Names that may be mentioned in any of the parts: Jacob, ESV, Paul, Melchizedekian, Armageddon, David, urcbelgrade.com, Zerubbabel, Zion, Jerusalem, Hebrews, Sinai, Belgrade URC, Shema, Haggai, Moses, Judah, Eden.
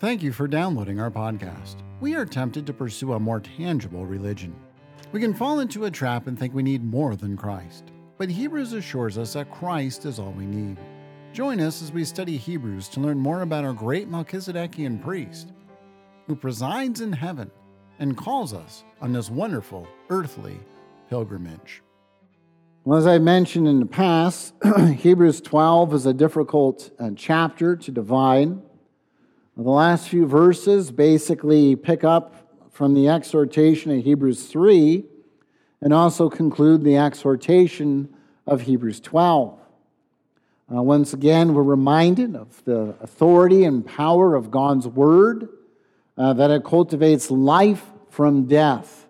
Thank you for downloading our podcast. We are tempted to pursue a more tangible religion. We can fall into a trap and think we need more than Christ. But Hebrews assures us that Christ is all we need. Join us as we study Hebrews to learn more about our great Melchizedekian priest, who presides in heaven and calls us on this wonderful earthly pilgrimage. Well, as I mentioned in the past, Hebrews 12 is a difficult chapter to divide. The last few verses basically pick up from the exhortation of Hebrews 3 and also conclude the exhortation of Hebrews 12. Once again, we're reminded of the authority and power of God's Word, that it cultivates life from death.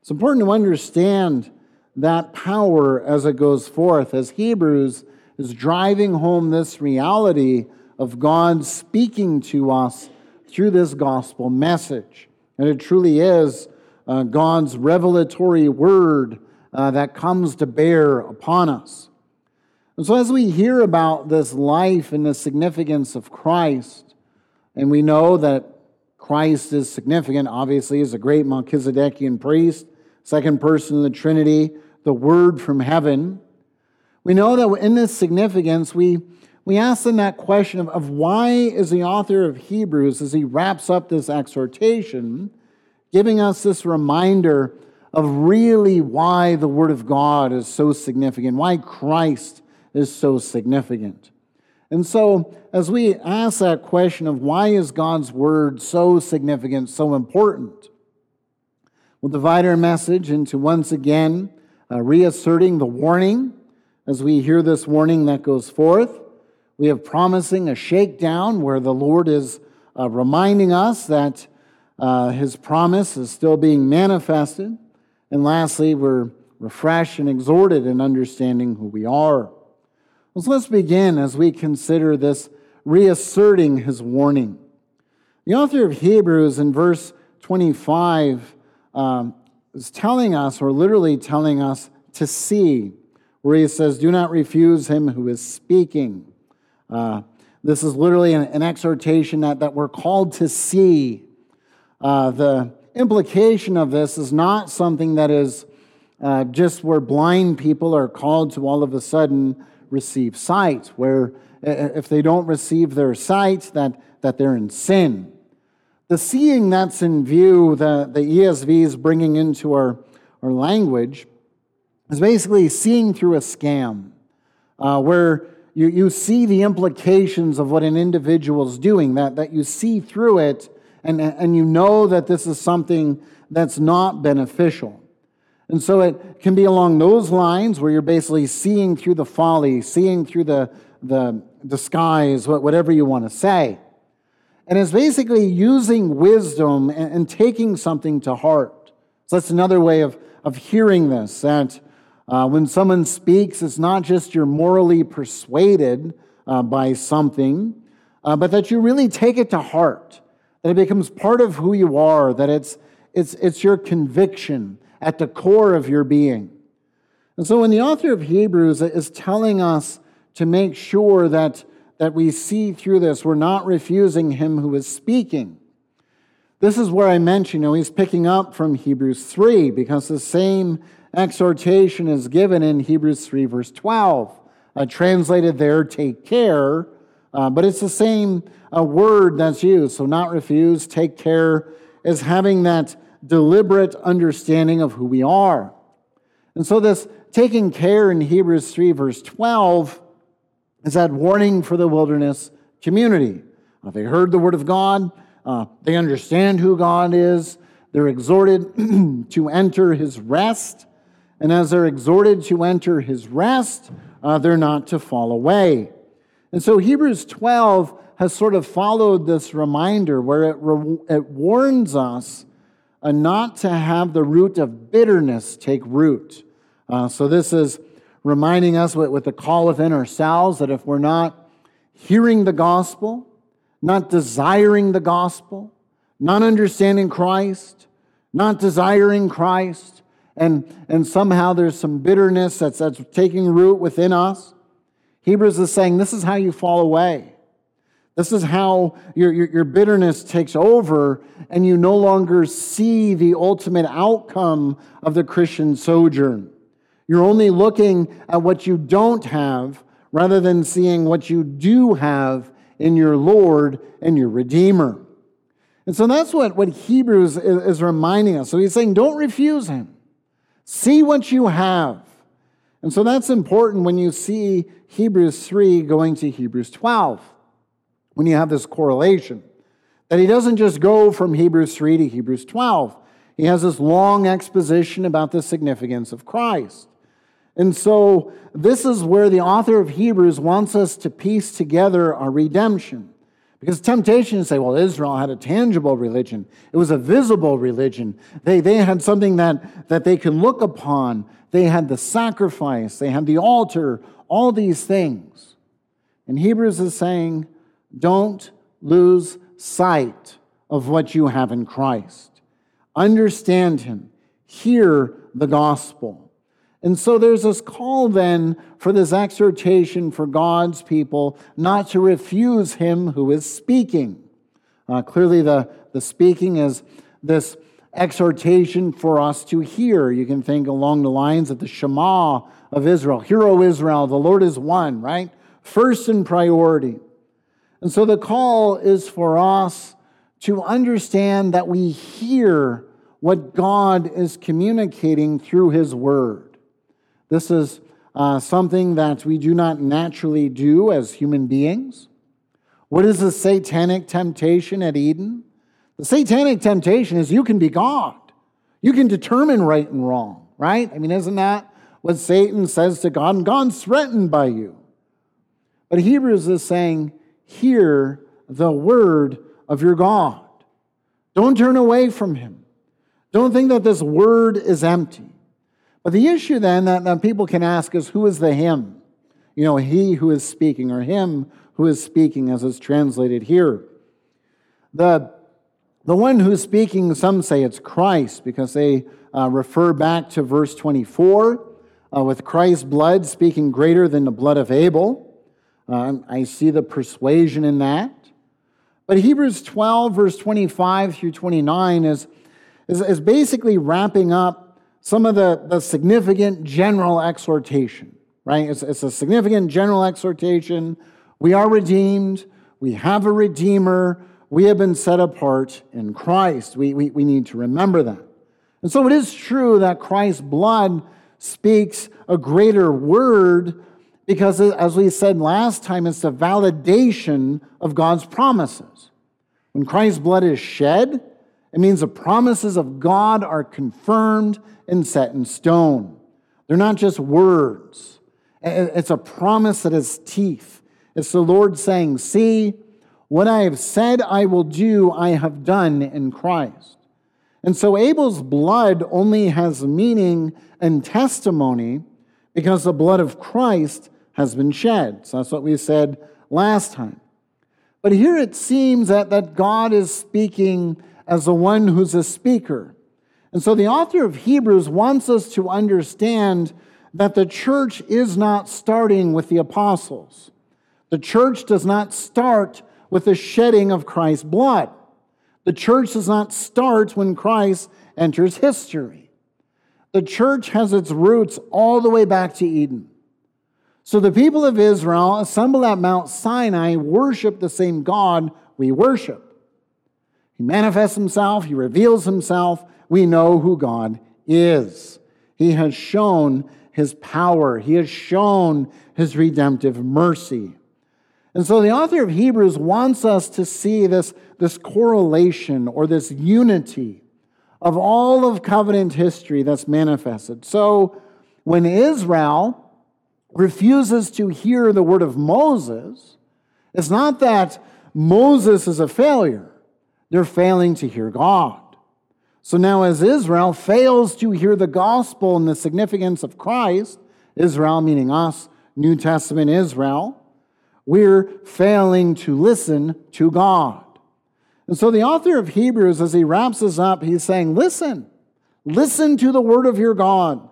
It's important to understand that power as it goes forth, as Hebrews is driving home this reality of God speaking to us through this gospel message. And it truly is God's revelatory word that comes to bear upon us. And so as we hear about this life and the significance of Christ, and we know that Christ is significant, obviously, as a great Melchizedekian priest, second person of the Trinity, the Word from heaven, we know that in this significance, we ask them that question of why is the author of Hebrews, as he wraps up this exhortation, giving us this reminder of really why the Word of God is so significant, why Christ is so significant. And so, as we ask that question of why is God's Word so significant, so important, we'll divide our message into, once again, reasserting the warning. As we hear this warning that goes forth, we have promising a shakedown where the Lord is reminding us that His promise is still being manifested. And lastly, we're refreshed and exhorted in understanding who we are. So let's begin as we consider this reasserting his warning. The author of Hebrews in verse 25 is telling us, or literally telling us, to see, where he says, do not refuse him who is speaking. This is literally an exhortation that we're called to see. The implication of this is not something that is just where blind people are called to all of a sudden receive sight, where if they don't receive their sight, that they're in sin. The seeing that's in view, the ESV is bringing into our language, is basically seeing through a scam, where you see the implications of what an individual's doing, that you see through it, and you know that this is something that's not beneficial. And so it can be along those lines where you're basically seeing through the folly, seeing through the disguise, whatever you want to say. And it's basically using wisdom and taking something to heart. So that's another way of hearing this, that when someone speaks, it's not just you're morally persuaded by something, but that you really take it to heart, that it becomes part of who you are, that it's your conviction at the core of your being. And so when the author of Hebrews is telling us to make sure that we see through this, we're not refusing him who is speaking. This is where I mentioned, he's picking up from Hebrews 3, because the same exhortation is given in Hebrews 3, verse 12, translated there, take care, but it's the same word that's used. So not refuse, take care, is having that deliberate understanding of who we are. And so this taking care in Hebrews 3 verse 12 is that warning for the wilderness community. They heard the word of God. They understand who God is. They're exhorted to enter his rest. And as they're exhorted to enter his rest, they're not to fall away. And so Hebrews 12 has sort of followed this reminder where it warns us not to have the root of bitterness take root. So this is reminding us with the call within ourselves that if we're not hearing the gospel, not desiring the gospel, not understanding Christ, not desiring Christ, and somehow there's some bitterness that's taking root within us, Hebrews is saying this is how you fall away. This is how your bitterness takes over and you no longer see the ultimate outcome of the Christian sojourn. You're only looking at what you don't have rather than seeing what you do have in your Lord and your Redeemer. And so that's what Hebrews is reminding us. So he's saying, don't refuse him. See what you have. And so that's important when you see Hebrews 3 going to Hebrews 12, when you have this correlation, that he doesn't just go from Hebrews 3 to Hebrews 12. He has this long exposition about the significance of Christ. And so this is where the author of Hebrews wants us to piece together our redemption. Because temptation to say, well, Israel had a tangible religion. It was a visible religion. They had something that they can look upon. They had the sacrifice. They had the altar, all these things. And Hebrews is saying, don't lose sight of what you have in Christ. Understand him. Hear the gospel. And so there's this call then for this exhortation for God's people not to refuse him who is speaking. Clearly the speaking is this exhortation for us to hear. You can think along the lines of the Shema of Israel. Hear, O Israel, the Lord is one, right? First in priority. And so the call is for us to understand that we hear what God is communicating through his word. This is something that we do not naturally do as human beings. What is the satanic temptation at Eden? The satanic temptation is you can be God. You can determine right and wrong, right? I mean, isn't that what Satan says to God? And God's threatened by you. But Hebrews is saying, hear the word of your God. Don't turn away from him. Don't think that this word is empty. But the issue then that people can ask is, who is the him? You know, he who is speaking, or him who is speaking, as is translated here. The one who's speaking, some say it's Christ, because they refer back to verse 24, with Christ's blood speaking greater than the blood of Abel. I see the persuasion in that. But Hebrews 12, verse 25 through 29 is basically wrapping up some of the significant general exhortation, right? It's a significant general exhortation. We are redeemed. We have a Redeemer. We have been set apart in Christ. We need to remember that. And so it is true that Christ's blood speaks a greater word because, as we said last time, it's the validation of God's promises. When Christ's blood is shed, it means the promises of God are confirmed and set in stone. They're not just words. It's a promise that has teeth. It's the Lord saying, see, what I have said I will do, I have done in Christ. And so Abel's blood only has meaning and testimony because the blood of Christ has been shed. So that's what we said last time. But here it seems that God is speaking as the one who's a speaker. And so the author of Hebrews wants us to understand that the church is not starting with the apostles. The church does not start with the shedding of Christ's blood. The church does not start when Christ enters history. The church has its roots all the way back to Eden. So the people of Israel assembled at Mount Sinai, worship the same God we worship. He manifests himself, he reveals himself. We know who God is. He has shown his power. He has shown his redemptive mercy. And so the author of Hebrews wants us to see this correlation or this unity of all of covenant history that's manifested. So when Israel refuses to hear the word of Moses, it's not that Moses is a failure. They're failing to hear God. So now as Israel fails to hear the gospel and the significance of Christ, Israel meaning us, New Testament Israel, we're failing to listen to God. And so the author of Hebrews, as he wraps this up, he's saying, listen. Listen to the word of your God.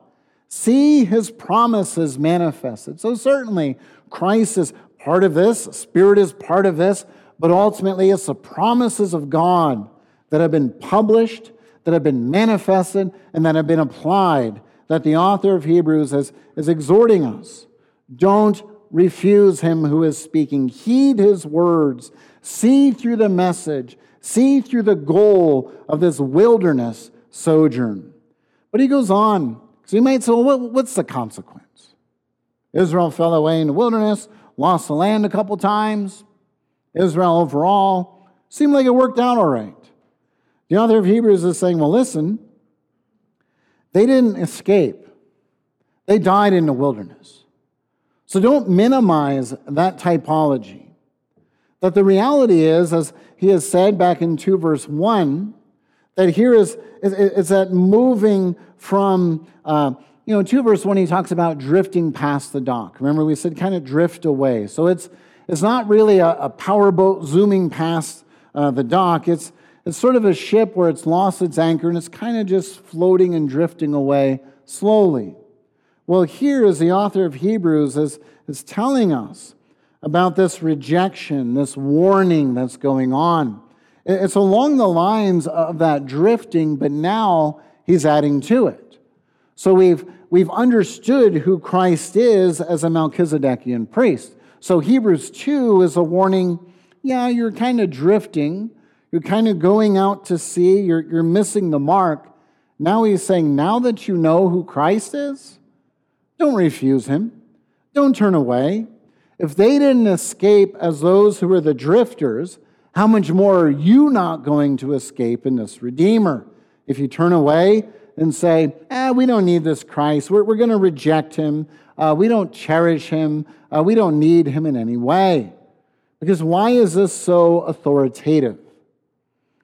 See his promises manifested. So certainly Christ is part of this. Spirit is part of this. but ultimately it's the promises of God that have been published, that have been manifested, and that have been applied, that the author of Hebrews is exhorting us. Don't refuse him who is speaking. Heed his words. See through the message. See through the goal of this wilderness sojourn. But he goes on. So you might say, well, what's the consequence? Israel fell away in the wilderness, lost the land a couple times. Israel overall seemed like it worked out all right. The author of Hebrews is saying, well, listen, they didn't escape. They died in the wilderness. So don't minimize that typology. That the reality is, as he has said back in 2 verse 1, that here is that moving from, 2 verse 1, he talks about drifting past the dock. Remember we said kind of drift away. So it's not really a powerboat zooming past the dock. It's sort of a ship where it's lost its anchor and it's kind of just floating and drifting away slowly. Well, here is the author of Hebrews is telling us about this rejection, this warning that's going on. It's along the lines of that drifting, but now he's adding to it. So we've understood who Christ is as a Melchizedekian priest. So Hebrews 2 is a warning, yeah, you're kind of drifting. You're kind of going out to sea. You're missing the mark. Now he's saying, now that you know who Christ is, don't refuse him. Don't turn away. If they didn't escape as those who were the drifters, how much more are you not going to escape in this Redeemer? If you turn away and say, we don't need this Christ. We're going to reject him. We don't cherish him. We don't need him in any way. Because why is this so authoritative?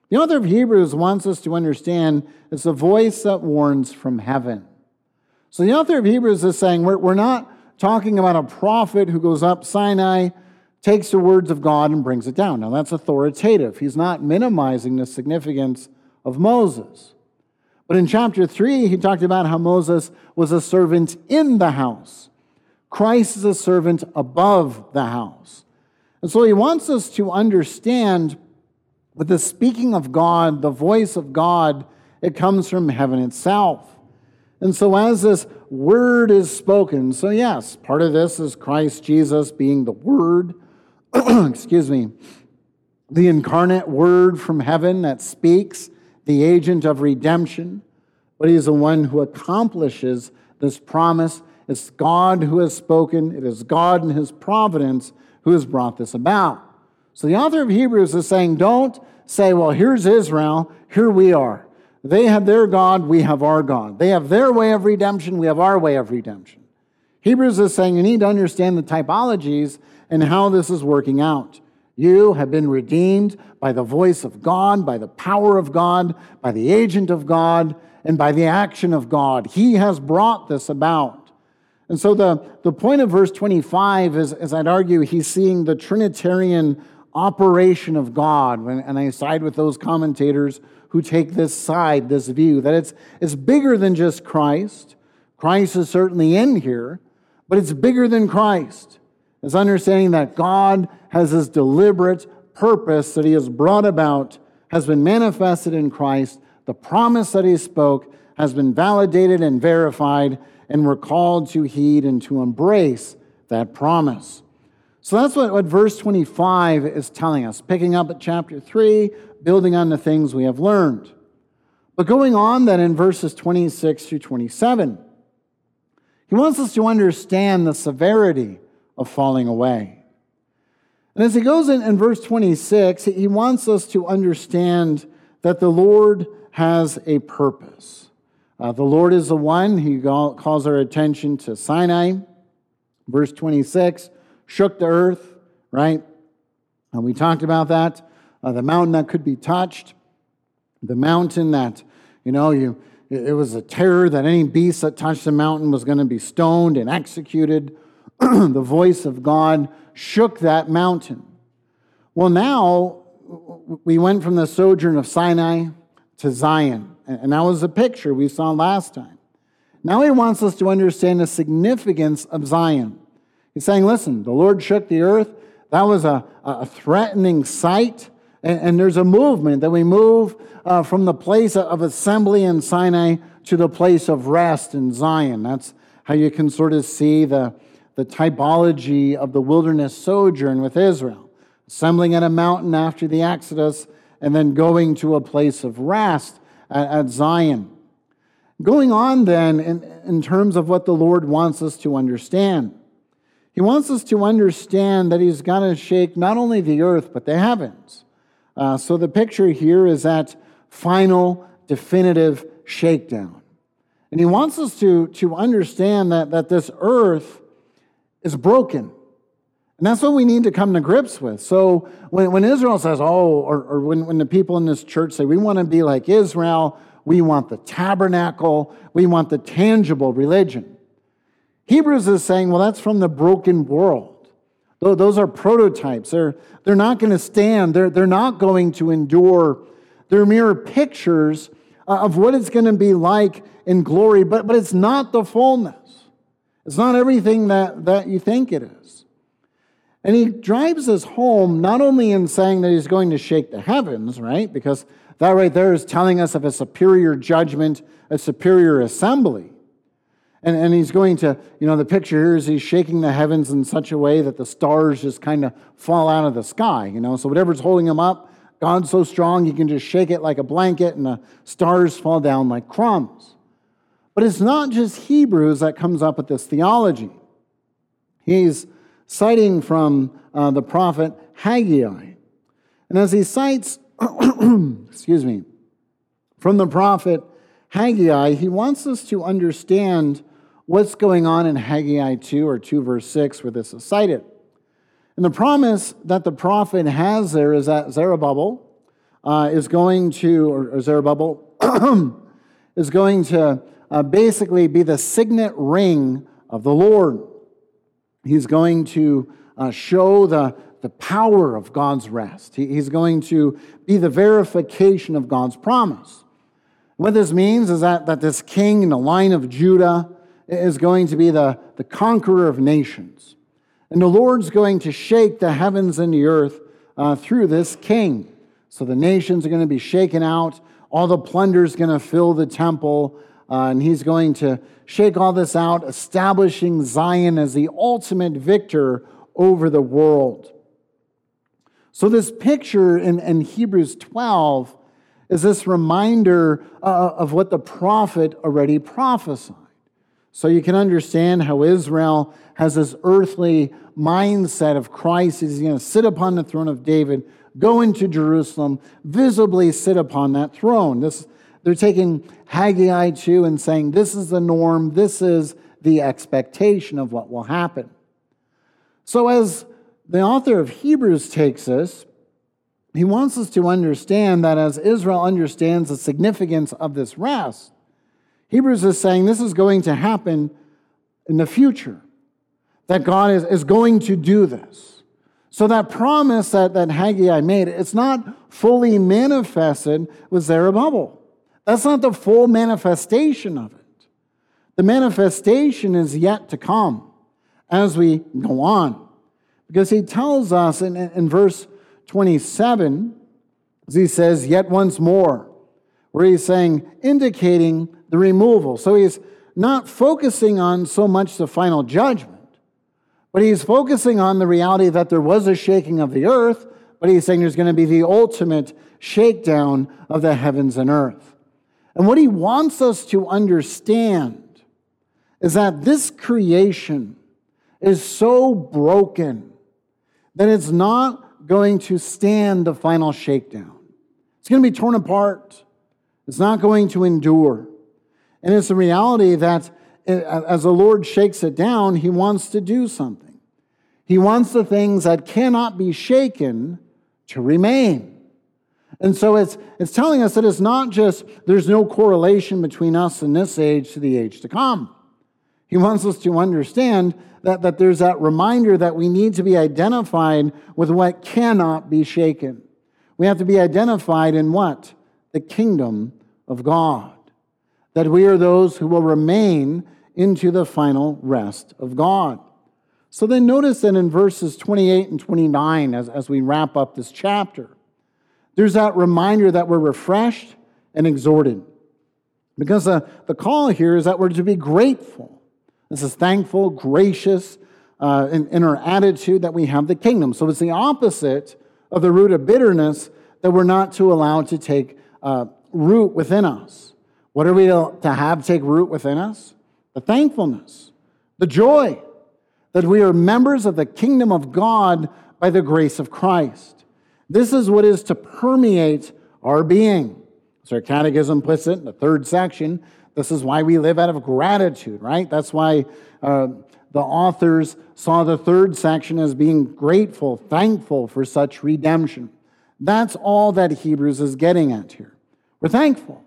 The author of Hebrews wants us to understand it's a voice that warns from heaven. So the author of Hebrews is saying we're not talking about a prophet who goes up Sinai, takes the words of God, and brings it down. Now, that's authoritative. He's not minimizing the significance of Moses. But in chapter 3, he talked about how Moses was a servant in the house. Christ is a servant above the house. And so he wants us to understand with the speaking of God, the voice of God, it comes from heaven itself. And so as this word is spoken, so yes, part of this is Christ Jesus being the word, the incarnate word from heaven that speaks, the agent of redemption, but he's the one who accomplishes this promise. It's God who has spoken. It is God in his providence who has brought this about. So the author of Hebrews is saying, don't say, well, here's Israel, here we are. They have their God, we have our God. They have their way of redemption, we have our way of redemption. Hebrews is saying you need to understand the typologies and how this is working out. You have been redeemed by the voice of God, by the power of God, by the agent of God, and by the action of God. He has brought this about. And so the point of verse 25 is, as I'd argue, he's seeing the Trinitarian operation of God, and I side with those commentators who take this side, this view, that it's bigger than just Christ. Christ is certainly in here, but it's bigger than Christ. It's understanding that God has this deliberate purpose that he has brought about, has been manifested in Christ. The promise that he spoke has been validated and verified, and we're called to heed and to embrace that promise. So that's what verse 25 is telling us, picking up at chapter 3, building on the things we have learned. But going on then in verses 26 through 27, he wants us to understand the severity of falling away. And as he goes in verse 26, he wants us to understand that the Lord has a purpose. The Lord is the one. He calls our attention to Sinai. Verse 26, shook the earth, right? And we talked about that, the mountain that could be touched, the mountain that, it was a terror that any beast that touched the mountain was going to be stoned and executed. The voice of God shook that mountain. Well, now we went from the sojourn of Sinai to Zion, and that was a picture we saw last time. Now he wants us to understand the significance of Zion. He's saying, listen, the Lord shook the earth. That was a threatening sight. And there's a movement that we move from the place of assembly in Sinai to the place of rest in Zion. That's how you can sort of see the typology of the wilderness sojourn with Israel. Assembling at a mountain after the Exodus and then going to a place of rest at Zion. Going on then in terms of what the Lord wants us to understand. He wants us to understand that he's going to shake not only the earth but the heavens. So the picture here is that final, definitive shakedown. And he wants us to understand that this earth is broken. And that's what we need to come to grips with. So when Israel says, when the people in this church say, we want to be like Israel, we want the tabernacle, we want the tangible religion. Hebrews is saying, well, that's from the broken world. Those are prototypes. They're not going to stand. They're not going to endure. They're mere pictures of what it's going to be like in glory, but it's not the fullness. It's not everything that you think it is. And he drives this home not only in saying that he's going to shake the heavens, right? Because that right there is telling us of a superior judgment, a superior assembly. And he's going to, the picture here is he's shaking the heavens in such a way that the stars just kind of fall out of the sky, So whatever's holding them up, God's so strong, he can just shake it like a blanket and the stars fall down like crumbs. But it's not just Hebrews that comes up with this theology. He's citing from the prophet Haggai. And as he cites, excuse me, from the prophet Haggai, he wants us to understand what's going on in Haggai 2 or 2 verse 6 where this is cited. And the promise that the prophet has there is that Zerubbabel is going to basically be the signet ring of the Lord. He's going to show the power of God's rest. He's going to be the verification of God's promise. What this means is that this king in the line of Judah is going to be the conqueror of nations. And the Lord's going to shake the heavens and the earth through this king. So the nations are going to be shaken out. All the plunder is going to fill the temple. And he's going to shake all this out, establishing Zion as the ultimate victor over the world. So this picture in Hebrews 12 is this reminder of what the prophet already prophesied. So you can understand how Israel has this earthly mindset of Christ. He's going to sit upon the throne of David, go into Jerusalem, visibly sit upon that throne. They're taking Haggai 2 and saying, this is the norm, this is the expectation of what will happen. So as the author of Hebrews takes us, he wants us to understand that as Israel understands the significance of this rest, Hebrews is saying this is going to happen in the future, that God is going to do this. So that promise that Haggai made, it's not fully manifested with Zerubbabel. That's not the full manifestation of it. The manifestation is yet to come as we go on. Because he tells us in verse 27, as he says, yet once more, where he's saying, indicating the removal. So he's not focusing on so much the final judgment, but he's focusing on the reality that there was a shaking of the earth, but he's saying there's going to be the ultimate shakedown of the heavens and earth. And what he wants us to understand is that this creation is so broken that it's not going to stand the final shakedown. It's going to be torn apart. It's not going to endure. And it's a reality that as the Lord shakes it down, he wants to do something. He wants the things that cannot be shaken to remain. And so it's telling us that it's not just there's no correlation between us and this age to the age to come. He wants us to understand that there's that reminder that we need to be identified with what cannot be shaken. We have to be identified in what? The kingdom of God. That we are those who will remain into the final rest of God. So then notice that in verses 28 and 29, as we wrap up this chapter, there's that reminder that we're refreshed and exhorted. Because the call here is that we're to be grateful. This is thankful, gracious, in our attitude that we have the kingdom. So it's the opposite of the root of bitterness that we're not to allow to take root within us. What are we to have take root within us? The thankfulness, the joy that we are members of the kingdom of God by the grace of Christ. This is what is to permeate our being. As our catechism puts it in the third section, this is why we live out of gratitude, right? That's why the authors saw the third section as being grateful, thankful for such redemption. That's all that Hebrews is getting at here. We're thankful.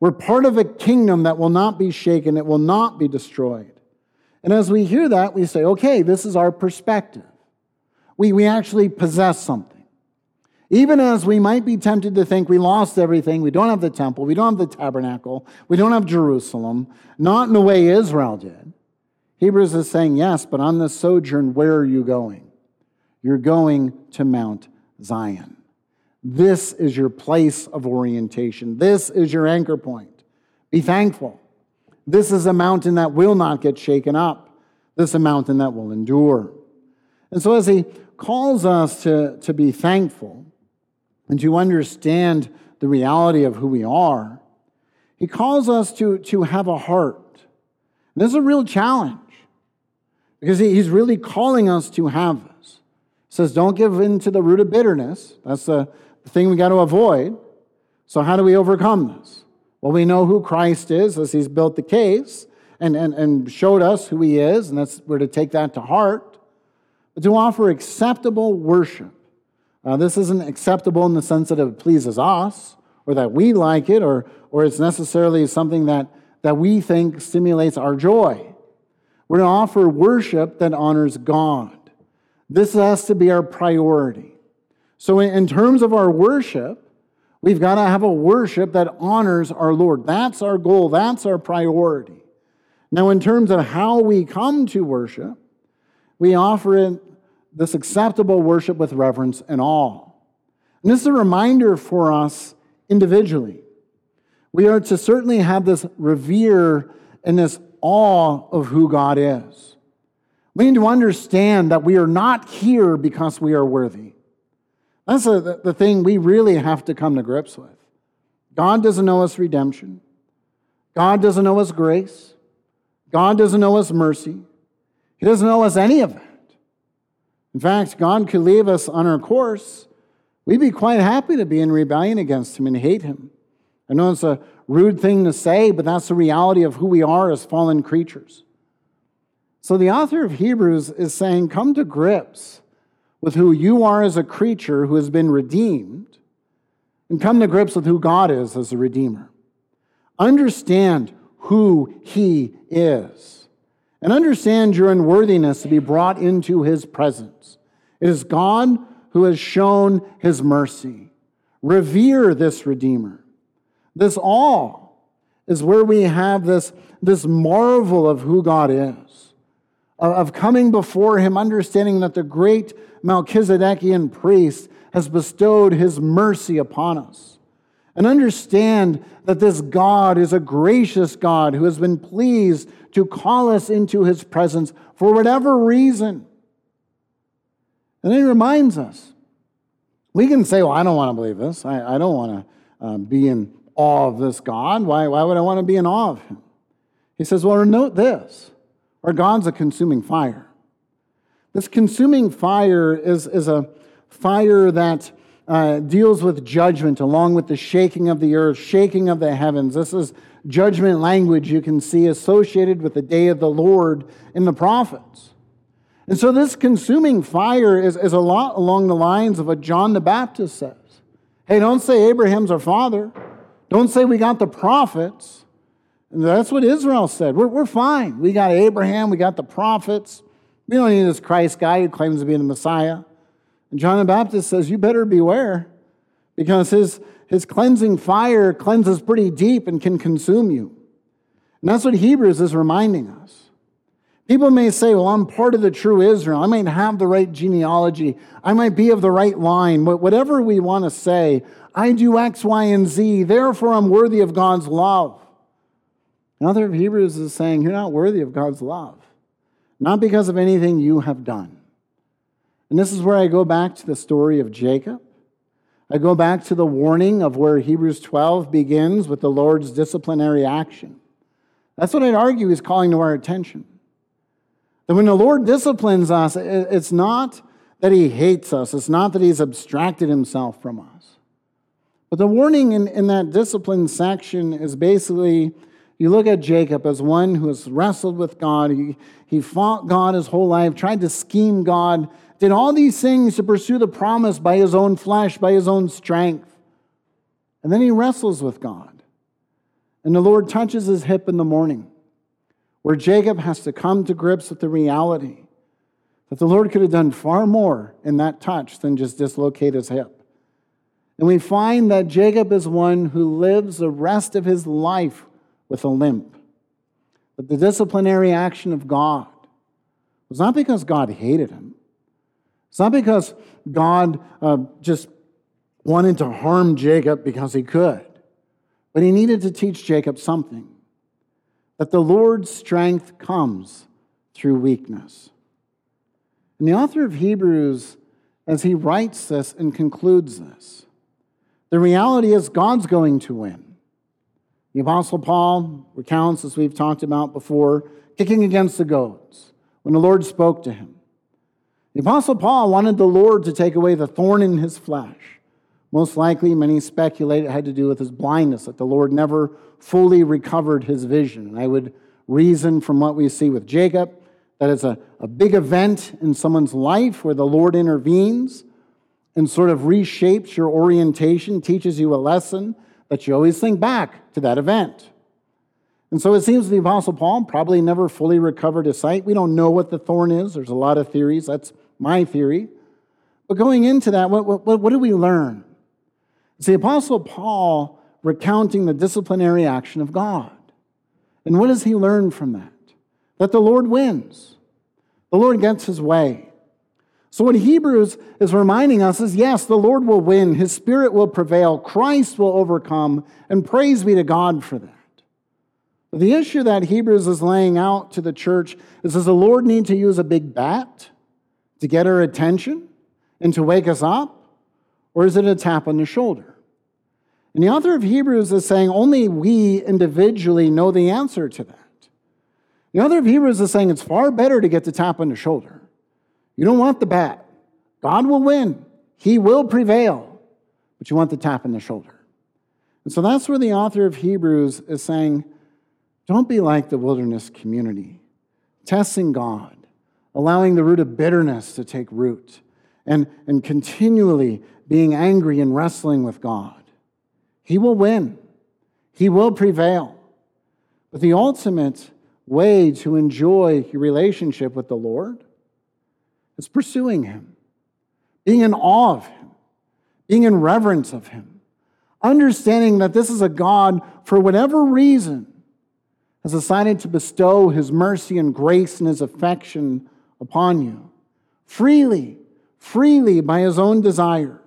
We're part of a kingdom that will not be shaken. It will not be destroyed. And as we hear that, we say, okay, this is our perspective. We actually possess something. Even as we might be tempted to think we lost everything, we don't have the temple, we don't have the tabernacle, we don't have Jerusalem, not in the way Israel did. Hebrews is saying, yes, but on this sojourn, where are you going? You're going to Mount Zion. This is your place of orientation. This is your anchor point. Be thankful. This is a mountain that will not get shaken up. This is a mountain that will endure. And so as he calls us to be thankful and to understand the reality of who we are, he calls us to have a heart. And this is a real challenge because he's really calling us to have this. He says, don't give in to the root of bitterness. That's the thing we got to avoid. So how do we overcome this? Well, we know who Christ is as he's built the case and showed us who he is, and we're to take that to heart. But to offer acceptable worship. This isn't acceptable in the sense that it pleases us or that we like it or it's necessarily something that we think stimulates our joy. We're to offer worship that honors God. This has to be our priority. So in terms of our worship, we've got to have a worship that honors our Lord. That's our goal. That's our priority. Now, in terms of how we come to worship, we offer this acceptable worship with reverence and awe. And this is a reminder for us individually. We are to certainly have this revere and this awe of who God is. We need to understand that we are not here because we are worthy. That's the thing we really have to come to grips with. God doesn't owe us redemption. God doesn't owe us grace. God doesn't owe us mercy. He doesn't owe us any of that. In fact, God could leave us on our course. We'd be quite happy to be in rebellion against him and hate him. I know it's a rude thing to say, but that's the reality of who we are as fallen creatures. So the author of Hebrews is saying, come to grips with who you are as a creature who has been redeemed, and come to grips with who God is as a redeemer. Understand who he is, and understand your unworthiness to be brought into his presence. It is God who has shown his mercy. Revere this redeemer. This awe is where we have this marvel of who God is, of coming before him, understanding that the great Melchizedekian priest has bestowed his mercy upon us. And understand that this God is a gracious God who has been pleased to call us into his presence for whatever reason. And he reminds us. We can say, well, I don't want to believe this. I don't want to be in awe of this God. Why would I want to be in awe of him? He says, well, note this. Our God's a consuming fire. This consuming fire is a fire that deals with judgment along with the shaking of the earth, shaking of the heavens. This is judgment language you can see associated with the day of the Lord in the prophets. And so this consuming fire is a lot along the lines of what John the Baptist says. Hey, don't say Abraham's our father. Don't say we got the prophets. And that's what Israel said. We're fine. We got Abraham. We got the prophets. We don't need this Christ guy who claims to be the Messiah. And John the Baptist says, you better beware, because his cleansing fire cleanses pretty deep and can consume you. And that's what Hebrews is reminding us. People may say, well, I'm part of the true Israel. I might have the right genealogy. I might be of the right line. But whatever we want to say, I do X, Y, and Z. Therefore, I'm worthy of God's love. The author of Hebrews is saying, you're not worthy of God's love. Not because of anything you have done. And this is where I go back to the story of Jacob. I go back to the warning of where Hebrews 12 begins with the Lord's disciplinary action. That's what I'd argue he's calling to our attention. That when the Lord disciplines us, it's not that he hates us. It's not that he's abstracted himself from us. But the warning in that discipline section is basically, you look at Jacob as one who has wrestled with God. He fought God his whole life, tried to scheme God, did all these things to pursue the promise by his own flesh, by his own strength. And then he wrestles with God. And the Lord touches his hip in the morning, where Jacob has to come to grips with the reality that the Lord could have done far more in that touch than just dislocate his hip. And we find that Jacob is one who lives the rest of his life with a limp. But the disciplinary action of God was not because God hated him. It's not because God just wanted to harm Jacob because he could, but he needed to teach Jacob something, that the Lord's strength comes through weakness. And the author of Hebrews, as he writes this and concludes this, the reality is God's going to win. The Apostle Paul recounts, as we've talked about before, kicking against the goads when the Lord spoke to him. The Apostle Paul wanted the Lord to take away the thorn in his flesh. Most likely, many speculate it had to do with his blindness, that the Lord never fully recovered his vision. And I would reason from what we see with Jacob that it's a big event in someone's life where the Lord intervenes and sort of reshapes your orientation, teaches you a lesson, but you always think back to that event. And so it seems the Apostle Paul probably never fully recovered his sight. We don't know what the thorn is. There's a lot of theories. That's my theory. But going into that, what do we learn? It's the Apostle Paul recounting the disciplinary action of God. And what does he learn from that? That the Lord wins. The Lord gets his way. So what Hebrews is reminding us is, yes, the Lord will win. His Spirit will prevail. Christ will overcome. And praise be to God for that. The issue that Hebrews is laying out to the church is, does the Lord need to use a big bat to get our attention and to wake us up? Or is it a tap on the shoulder? And the author of Hebrews is saying only we individually know the answer to that. The author of Hebrews is saying it's far better to get the tap on the shoulder. You don't want the bat. God will win. He will prevail. But you want the tap on the shoulder. And so that's where the author of Hebrews is saying, don't be like the wilderness community, testing God, allowing the root of bitterness to take root, and continually being angry and wrestling with God. He will win. He will prevail. But the ultimate way to enjoy your relationship with the Lord is pursuing him, being in awe of him, being in reverence of him, understanding that this is a God, for whatever reason, has decided to bestow his mercy and grace and his affection upon you freely by his own desire.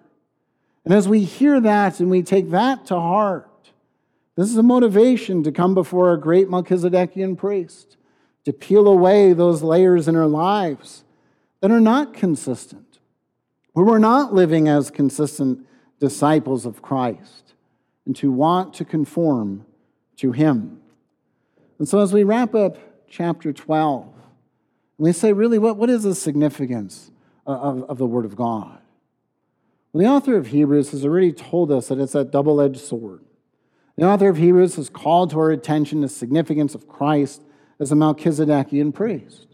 And as we hear that and we take that to heart, this is a motivation to come before our great Melchizedekian priest, to peel away those layers in our lives that are not consistent, where we're not living as consistent disciples of Christ, and to want to conform to him. And so as we wrap up chapter 12, we say, really, what is the significance of the Word of God? Well, the author of Hebrews has already told us that it's that double-edged sword. The author of Hebrews has called to our attention the significance of Christ as a Melchizedekian priest.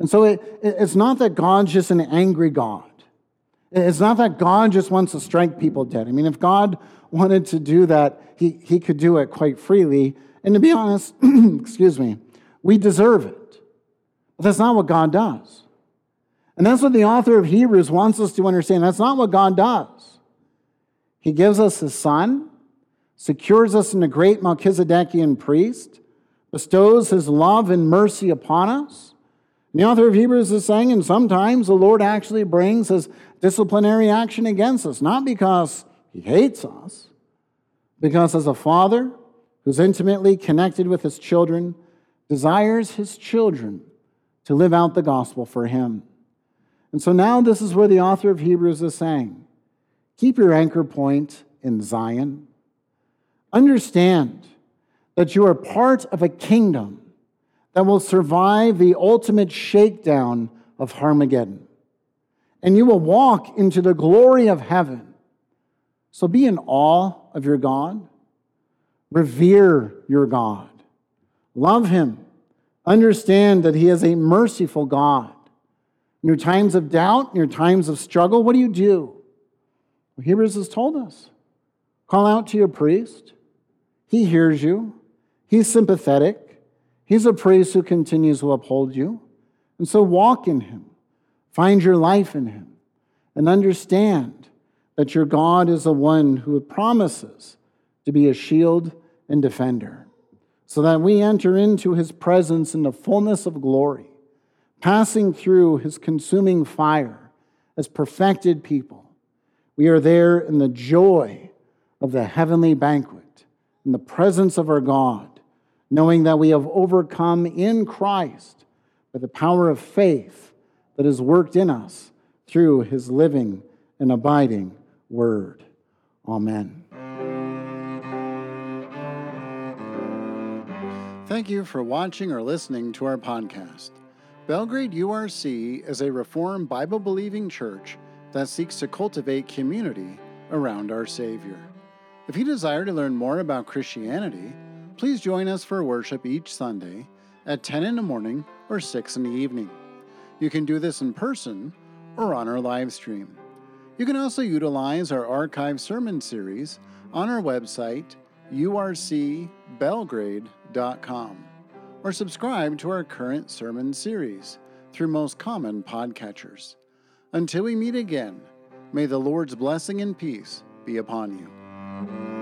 And so it's not that God's just an angry God. It's not that God just wants to strike people dead. I mean, if God wanted to do that, he could do it quite freely. And to be honest, we deserve it. But that's not what God does. And that's what the author of Hebrews wants us to understand. That's not what God does. He gives us his Son, secures us in a great Melchizedekian priest, bestows his love and mercy upon us, The author of Hebrews is saying, and sometimes the Lord actually brings his disciplinary action against us, not because he hates us, because as a father who's intimately connected with his children, desires his children to live out the gospel for him. And so now this is where the author of Hebrews is saying, keep your anchor point in Zion. Understand that you are part of a kingdom that will survive the ultimate shakedown of Armageddon. And you will walk into the glory of heaven. So be in awe of your God. Revere your God. Love him. Understand that he is a merciful God. In your times of doubt, in your times of struggle, what do? Well, Hebrews has told us. Call out to your priest. He hears you. He's sympathetic. He's a priest who continues to uphold you. And so walk in him. Find your life in him. And understand that your God is the one who promises to be a shield and defender. So that we enter into his presence in the fullness of glory, passing through his consuming fire as perfected people. We are there in the joy of the heavenly banquet, in the presence of our God, knowing that we have overcome in Christ by the power of faith that is worked in us through his living and abiding word. Amen. Thank you for watching or listening to our podcast. Belgrade URC is a Reformed Bible-believing church that seeks to cultivate community around our Savior. If you desire to learn more about Christianity, please join us for worship each Sunday at 10 in the morning or 6 in the evening. You can do this in person or on our live stream. You can also utilize our archive sermon series on our website, urcbelgrade.com, or subscribe to our current sermon series through most common podcatchers. Until we meet again, may the Lord's blessing and peace be upon you.